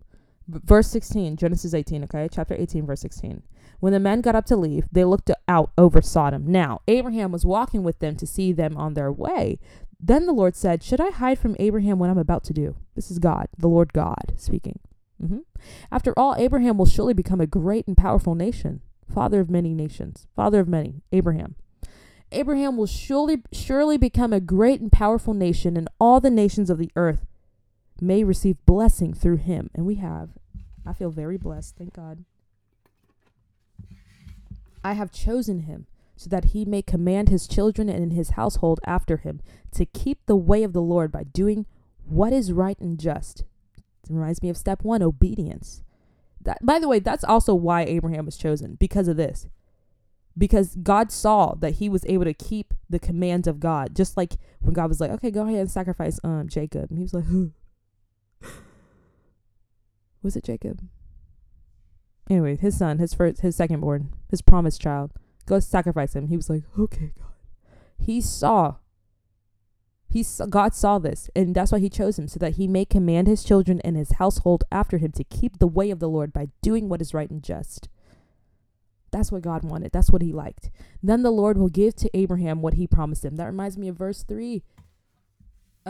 Verse 16, Genesis 18, okay? Chapter 18, verse 16. When the men got up to leave, they looked out over Sodom. Now, Abraham was walking with them to see them on their way. Then the Lord said, "Should I hide from Abraham what I'm about to do?" This is God, the Lord God speaking. Mm-hmm. "After all, Abraham will surely become a great and powerful nation, father of many nations, father of many, Abraham. Abraham will surely become a great and powerful nation, and all the nations of the earth may receive blessing through him." And we have. I feel very blessed. Thank God. "I have chosen him so that he may command his children and his household after him to keep the way of the Lord by doing what is right and just." It reminds me of step one, obedience. That, by the way, that's also why Abraham was chosen, because of this. Because God saw that he was able to keep the commands of God. Just like when God was like, "Okay, go ahead and sacrifice Jacob." And he was like, was it Jacob? Anyway, his son, his secondborn, his promised child. Go sacrifice him. He was like, "Okay, God." God saw this, and that's why he chose him, so that he may command his children and his household after him to keep the way of the Lord by doing what is right and just. That's what God wanted. That's what he liked. Then the Lord will give to Abraham what he promised him. That reminds me of verse 3,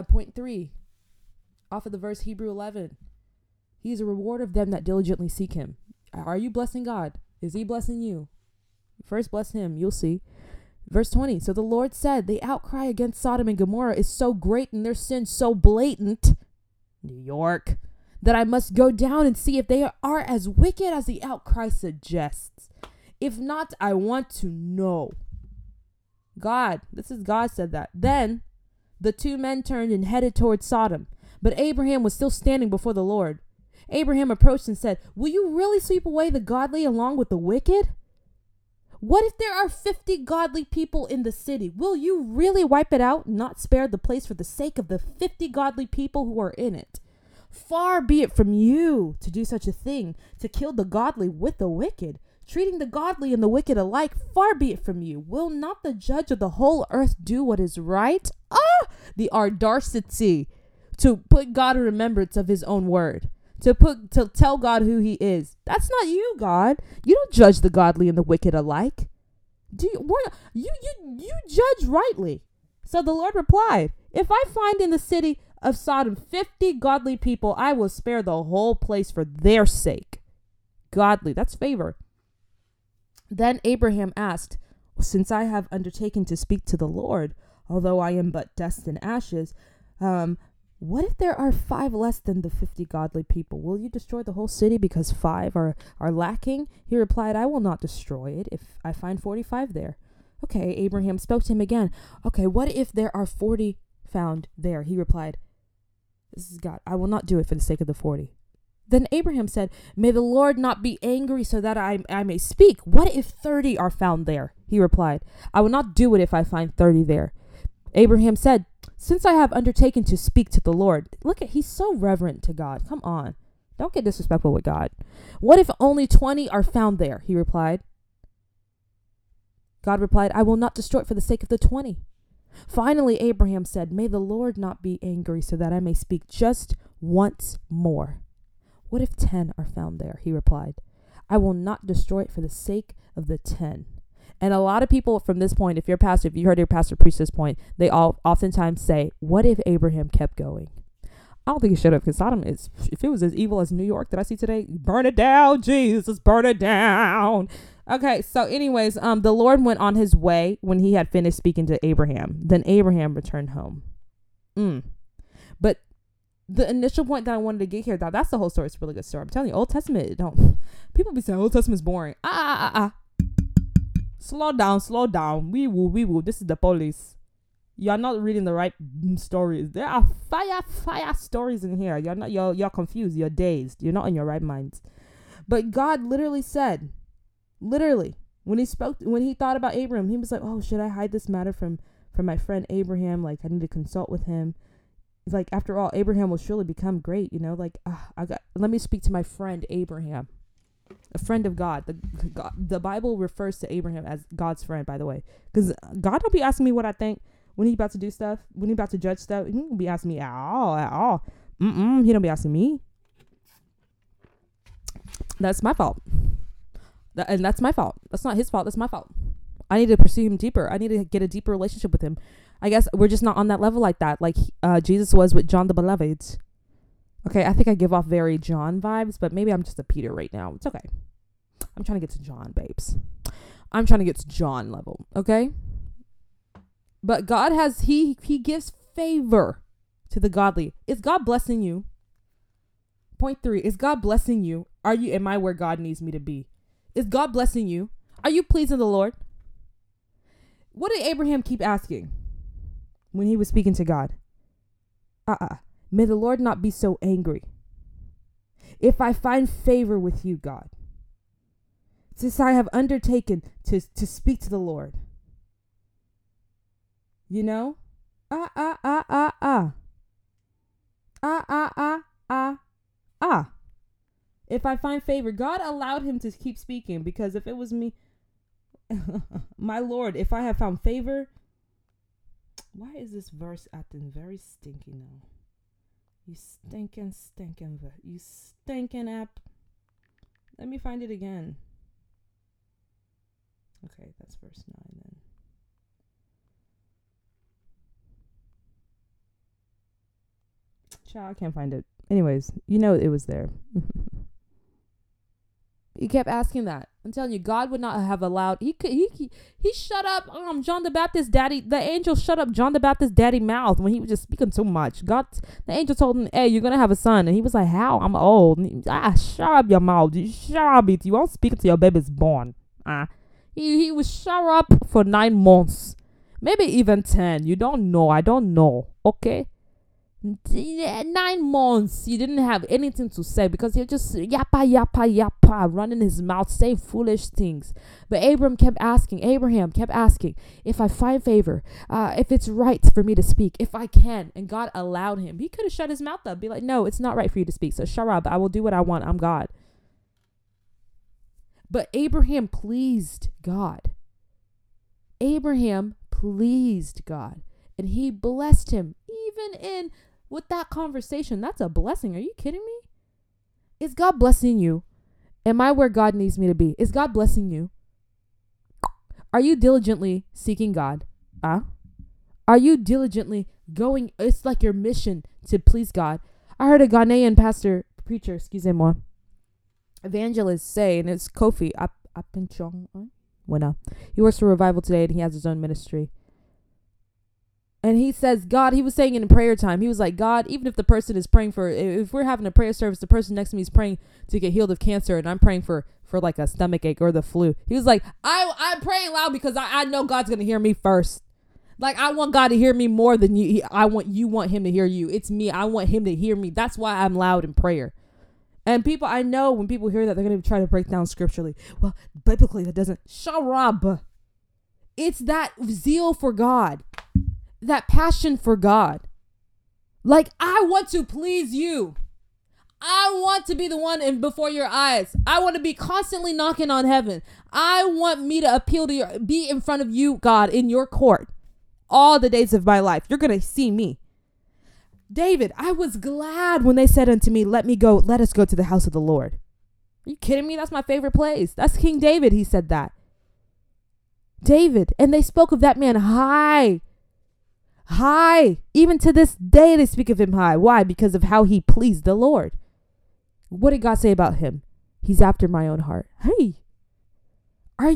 point 3, off of the verse Hebrew 11. He is a reward of them that diligently seek him. Are you blessing God? Is he blessing you? First bless him. You'll see. Verse 20. So the Lord said, "The outcry against Sodom and Gomorrah is so great and their sin so blatant," New York, "that I must go down and see if they are as wicked as the outcry suggests. If not, I want to know." God, this is God said that. "Then the two men turned and headed toward Sodom, but Abraham was still standing before the Lord. Abraham approached and said, 'Will you really sweep away the godly along with the wicked? What if there are 50 godly people in the city? Will you really wipe it out and not spare the place for the sake of the 50 godly people who are in it? Far be it from you to do such a thing, to kill the godly with the wicked. Treating the godly and the wicked alike, far be it from you. Will not the judge of the whole earth do what is right?'" Ah! The audacity to put God in remembrance of his own word. To tell God who he is. That's not you, God. You don't judge the godly and the wicked alike. You judge rightly. So the Lord replied, "If I find in the city of Sodom 50 godly people, I will spare the whole place for their sake." Godly, that's favor. Then Abraham asked, "Since I have undertaken to speak to the Lord, although I am but dust and ashes, What if there are 5 less than the 50 godly people? Will you destroy the whole city because 5 are lacking? He replied, I will not destroy it if I find 45 there. Okay, Abraham spoke to him again. Okay, what if there are 40 found there? He replied, this is God. I will not do it for the sake of the 40. Then Abraham said, may the Lord not be angry so that I may speak. What if 30 are found there? He replied, I will not do it if I find 30 there. Abraham said, since I have undertaken to speak to the Lord. Look at, he's so reverent to God. Come on. Don't get disrespectful with God. What if only 20 are found there? He replied. God replied, I will not destroy it for the sake of the 20. Finally, Abraham said, may the Lord not be angry so that I may speak just once more. What if 10 are found there? He replied, I will not destroy it for the sake of the 10. And a lot of people from this point, if you're a pastor, if you heard your pastor preach this point, they all oftentimes say, what if Abraham kept going? I don't think he should have, because Sodom is, if it was as evil as New York that I see today, burn it down, Jesus, burn it down. Okay, so anyways, the Lord went on his way when he had finished speaking to Abraham. Then Abraham returned home. But the initial point that I wanted to get here, that's the whole story. It's a really good story. I'm telling you, Old Testament, people be saying Old Testament's boring. Slow down. We will. This is the police. You are not reading the right stories. There are fire stories in here. You're confused. You're dazed. You're not in your right minds. But God literally said, when he thought about Abraham, he was like, oh, should I hide this matter from my friend Abraham? Like, I need to consult with him. Like, after all, Abraham will surely become great. You know, like, let me speak to my friend Abraham. A friend of God. The Bible refers to Abraham as God's friend, by the way, because God don't be asking me what I think when he about to do stuff, when he about to judge stuff. He don't be asking me at all. He don't be asking me. That's my fault. And that's my fault. That's not his fault. That's my fault. I need to pursue him deeper. I need to get a deeper relationship with him. I guess we're just not on that level like that. Like Jesus was with John the Beloved. Okay, I think I give off very John vibes, but maybe I'm just a Peter right now. It's okay. I'm trying to get to John, babes. I'm trying to get to John level, okay? But God has, he gives favor to the godly. Is God blessing you? Point 3, is God blessing you? Am I where God needs me to be? Is God blessing you? Are you pleasing the Lord? What did Abraham keep asking when he was speaking to God? May the Lord not be so angry. If I find favor with you, God, since I have undertaken to speak to the Lord, you know, if I find favor, God allowed him to keep speaking, because if it was me, my Lord, if I have found favor, why is this verse acting very stinky now? You stinking, you stinking app. Let me find it again. Okay, that's verse 9 then. Child, I can't find it. Anyways, you know it was there. He kept asking that. I'm telling you, God would not have allowed. He shut up John the Baptist daddy. The angel shut up John the Baptist daddy mouth when he was just speaking too much. God, the angel told him, hey, you're going to have a son. And he was like, how? I'm old. Shut up your mouth. You shut up it. You won't speak until your baby's born. He was shut up for 9 months. Maybe even 10. You don't know. I don't know. Okay. 9 months he didn't have anything to say, because he just yappa running his mouth, saying foolish things. But Abraham kept asking, if I find favor, if it's right for me to speak, if I can. And God allowed him. He could have shut his mouth up, be like, no, it's not right for you to speak, so shut up. I will do what I want. I'm God. But Abraham pleased God, and he blessed him even in with that conversation. That's a blessing. Are you kidding me? Is God blessing you? Am I where God needs me to be? Is God blessing you? Are you diligently seeking God? Are you diligently going? It's like your mission to please God. I heard a Ghanaian evangelist say, and it's Kofi Apenchoh. He works for Revival Today, and he has his own ministry. And he says, God, he was saying in prayer time, he was like, God, even if the person is praying for, if we're having a prayer service, the person next to me is praying to get healed of cancer, and I'm praying for like a stomach ache or the flu. He was like, I'm praying loud because I know God's going to hear me first. Like, I want God to hear me more than you. You want him to hear you. It's me. I want him to hear me. That's why I'm loud in prayer. And people, I know when people hear that, they're going to try to break down scripturally. Well, biblically, that doesn't. Sharab. It's that zeal for God. That passion for God. Like, I want to please you. I want to be the one in before your eyes. I want to be constantly knocking on heaven. I want me to appeal to your, be in front of you, God, in your court all the days of my life. You're going to see me. David, I was glad when they said unto me, let me go. Let us go to the house of the Lord. Are you kidding me? That's my favorite place. That's King David. He said that. David. And they spoke of that man high. Even to this day, they speak of him high. Why? Because of how he pleased the Lord. What did God say about him? He's after my own heart. Hey, is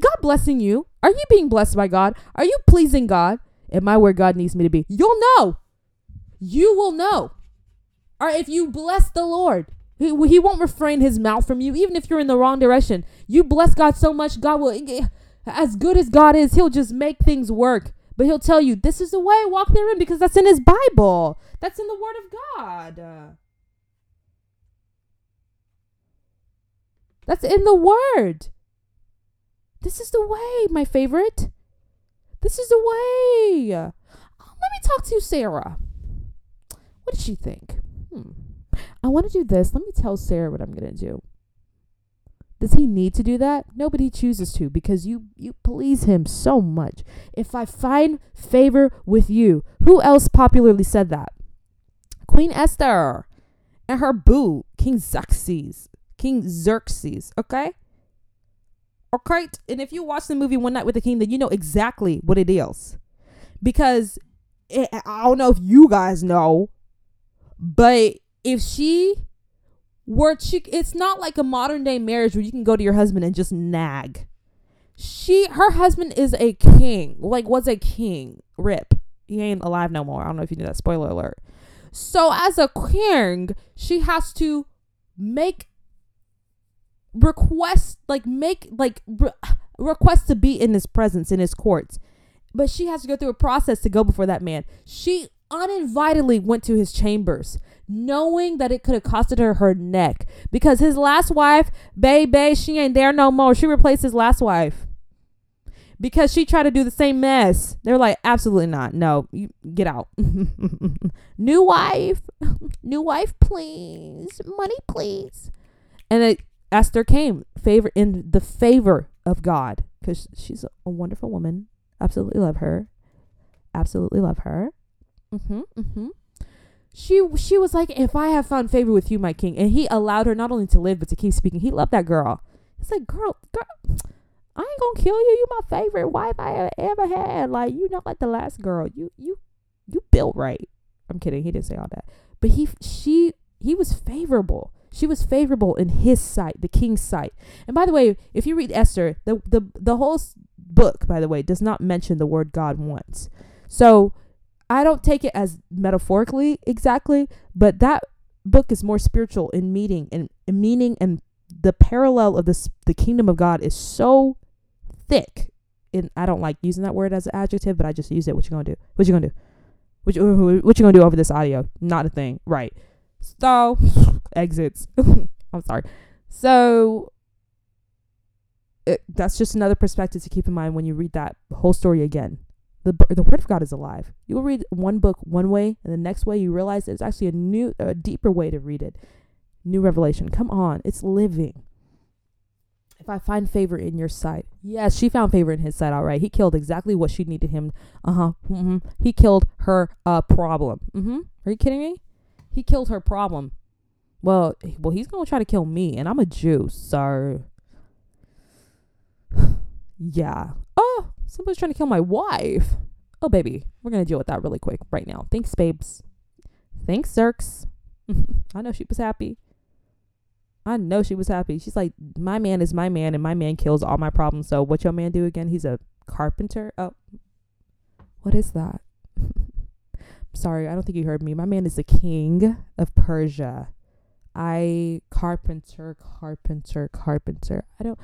God blessing you? Are you being blessed by God? Are you pleasing God? Am I where God needs me to be? You'll know. You will know. Or if you bless the Lord, he won't refrain his mouth from you. Even if you're in the wrong direction, you bless God so much, God will... As good as God is, he'll just make things work. But he'll tell you, this is the way, walk therein, because that's in his Bible. That's in the word of God. That's in the word. This is the way, my favorite. This is the way. Let me talk to Sarah. What did she think? I want to do this. Let me tell Sarah what I'm going to do. Does he need to do that? No, but he chooses to because you please him so much. If I find favor with you, who else popularly said that? Queen Esther and her boo, King Xerxes, okay? Okay, and if you watch the movie One Night with the King, then you know exactly what it is. Because I don't know if you guys know, but if she... it's not like a modern day marriage where you can go to your husband and just nag. Her husband is a king, was a king. Rip. He ain't alive no more. I don't know if you knew that. Spoiler alert. So as a king, she has to make requests, requests to be in his presence, in his courts. But she has to go through a process to go before that man. She uninvitedly went to his chambers, knowing that it could have costed her her neck, because his last wife, baby, she ain't there no more. She replaced his last wife because she tried to do the same mess. They're like, absolutely not. No, you get out. New wife, please. Money, please. And then Esther came in the favor of God, because she's a wonderful woman. Absolutely love her. She was like, if I have found favor with you, my king. And he allowed her not only to live, but to keep speaking. He loved that girl. It's like, girl, I ain't gonna kill you. You my favorite wife I ever had. Like, you not like the last girl. You built right. I'm kidding. He didn't say all that. But he was favorable. She was favorable in his sight, the king's sight. And by the way, if you read Esther, the whole book, by the way, does not mention the word God once. So I don't take it as metaphorically exactly, but that book is more spiritual in meaning, and the parallel of the kingdom of God is so thick. And I don't like using that word as an adjective, but I just use it. What you gonna do? What you gonna do over this audio? Not a thing, right? So exits. I'm sorry. So that's just another perspective to keep in mind when you read that whole story again. The word of God is alive. You will read one book one way, and the next way you realize there's actually a deeper way to read it. New revelation. Come on. It's living. If I find favor in your sight. Yes, she found favor in his sight. All right. He killed exactly what she needed him. He killed her problem. Are you kidding me? He killed her problem. Well, he's going to try to kill me, and I'm a Jew, so. Yeah. Oh. Somebody's trying to kill my wife. Oh, baby. We're going to deal with that really quick right now. Thanks, babes. Thanks, Zerks. I know she was happy. She's like, my man is my man, and my man kills all my problems. So what your man do again? He's a carpenter. Oh, What is that? Sorry, I don't think you heard me. My man is the king of Persia. Carpenter. I don't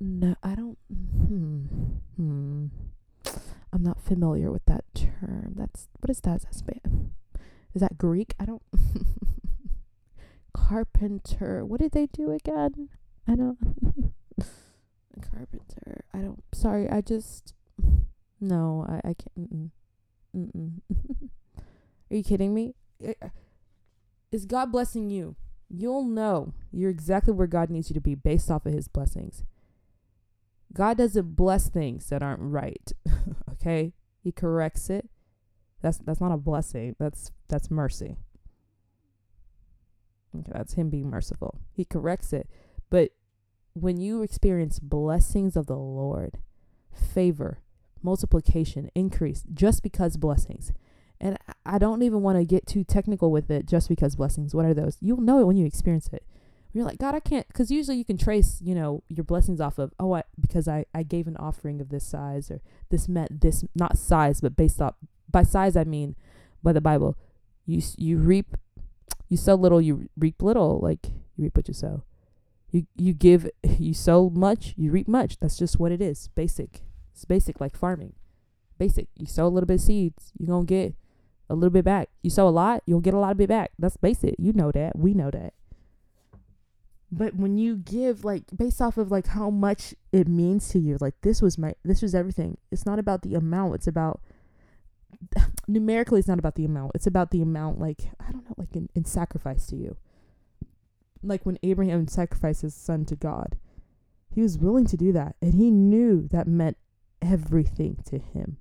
know. I'm not familiar with that term. What is that? Is that Greek? Carpenter. What did they do again? Carpenter. Sorry. I can't. Are you kidding me? Is God blessing you? You'll know you're exactly where God needs you to be based off of his blessings. God doesn't bless things that aren't right. Okay? He corrects it. That's not a blessing. That's mercy. Okay, that's him being merciful. He corrects it. But when you experience blessings of the Lord, favor, multiplication, increase, just because blessings. And I don't even want to get too technical with it, just because blessings. What are those? You'll know it when you experience it. You're like, God, I can't, because usually you can trace, your blessings off of, because I gave an offering of this size, or this meant this, not size, but based off, by size I mean, by the Bible, you sow little, you reap little, like you reap what you sow. You sow much, you reap much. That's just what it is. Basic. It's basic, like farming. Basic. You sow a little bit of seeds, you're going to get a little bit back. You sow a lot, you'll get a lot of it back. That's basic. You know that. We know that. But when you give, like, based off of, like, how much it means to you, like, this was everything. It's not about the amount. It's about, numerically, it's not about the amount. It's about the amount, in sacrifice to you. Like when Abraham sacrificed his son to God, he was willing to do that. And he knew that meant everything to him.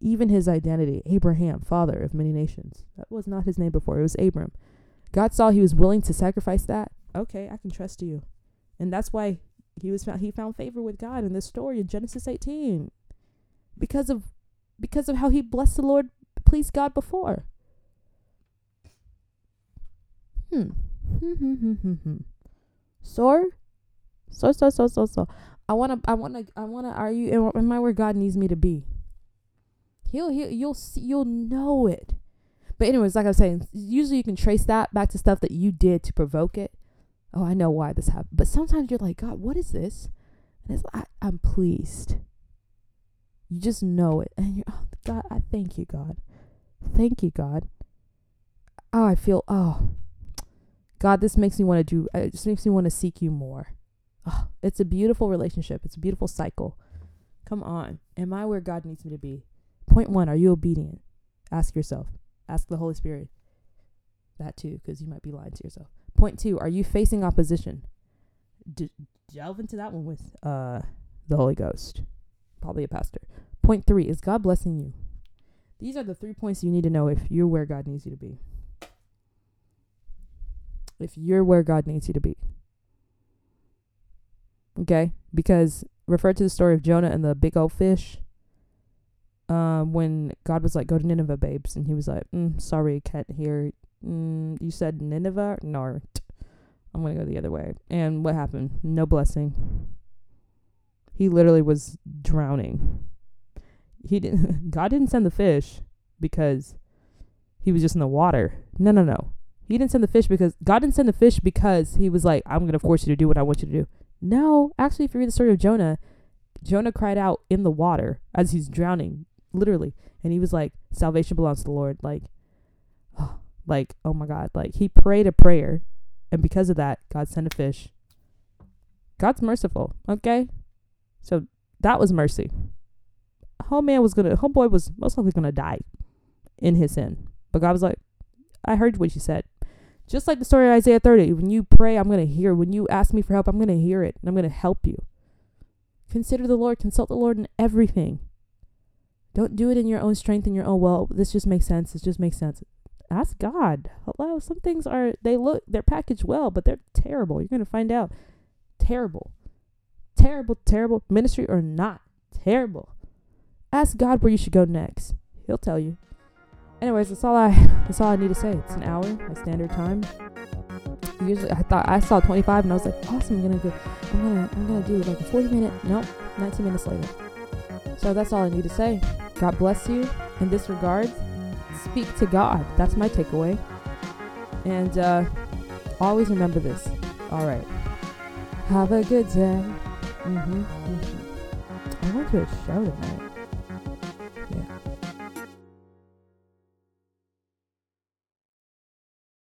Even his identity, Abraham, father of many nations. That was not his name before. It was Abram. God saw he was willing to sacrifice that. Okay, I can trust you. And that's why he found favor with God in this story in Genesis 18. Because of how he blessed the Lord, pleased God before. So. I wanna. Are you? Am I where God needs me to be? You'll see. You'll know it. But anyways, like I was saying, usually you can trace that back to stuff that you did to provoke it. Oh, I know why this happened. But sometimes you're like, God, what is this? And it's like, I'm pleased. You just know it, and you're, oh God, I thank you, God. Thank you, God. Oh, I feel. Oh, God, this makes me want to do. It just makes me want to seek you more. Oh, it's a beautiful relationship. It's a beautiful cycle. Come on. Am I where God needs me to be? Point one, are you obedient? Ask yourself. Ask the Holy Spirit. That too, because you might be lying to yourself. Point two, are you facing opposition? Delve into that one with the Holy Ghost. Probably a pastor. Point three, is God blessing you? These are the 3 points you need to know if you're where God needs you to be. If you're where God needs you to be. Okay, because refer to the story of Jonah and the big old fish. When God was like, go to Nineveh, babes. And he was like, sorry, can't hear. You said Nineveh? No, I'm going to go the other way. And what happened? No blessing. He literally was drowning. God didn't send the fish because he was just in the water. No. God didn't send the fish because he was like, I'm going to force you to do what I want you to do. No, actually, if you read the story of Jonah, Jonah cried out in the water as he's drowning, literally. And he was like, salvation belongs to the Lord. Like, oh my God. Like, he prayed a prayer. And because of that, God sent a fish. God's merciful. Okay. So that was mercy. Homeboy was most likely going to die in his sin. But God was like, I heard what you said. Just like the story of Isaiah 30, when you pray, I'm going to hear. When you ask me for help, I'm going to hear it. And I'm going to help you. Consider the Lord. Consult the Lord in everything. Don't do it in your own strength, this just makes sense. Ask God. Hello. Some things they're packaged well, but they're terrible. You're going to find out. Terrible. Ministry or not. Terrible. Ask God where you should go next. He'll tell you. Anyways, that's all I need to say. It's an hour, my standard time. Usually, I thought I saw 25, and I was like, awesome. I'm gonna do like a 40 minute. Nope, 19 minutes later. So that's all I need to say. God bless you in this regard. Speak to God. That's my takeaway. And always remember this. All right. Have a good day. I went to a show tonight.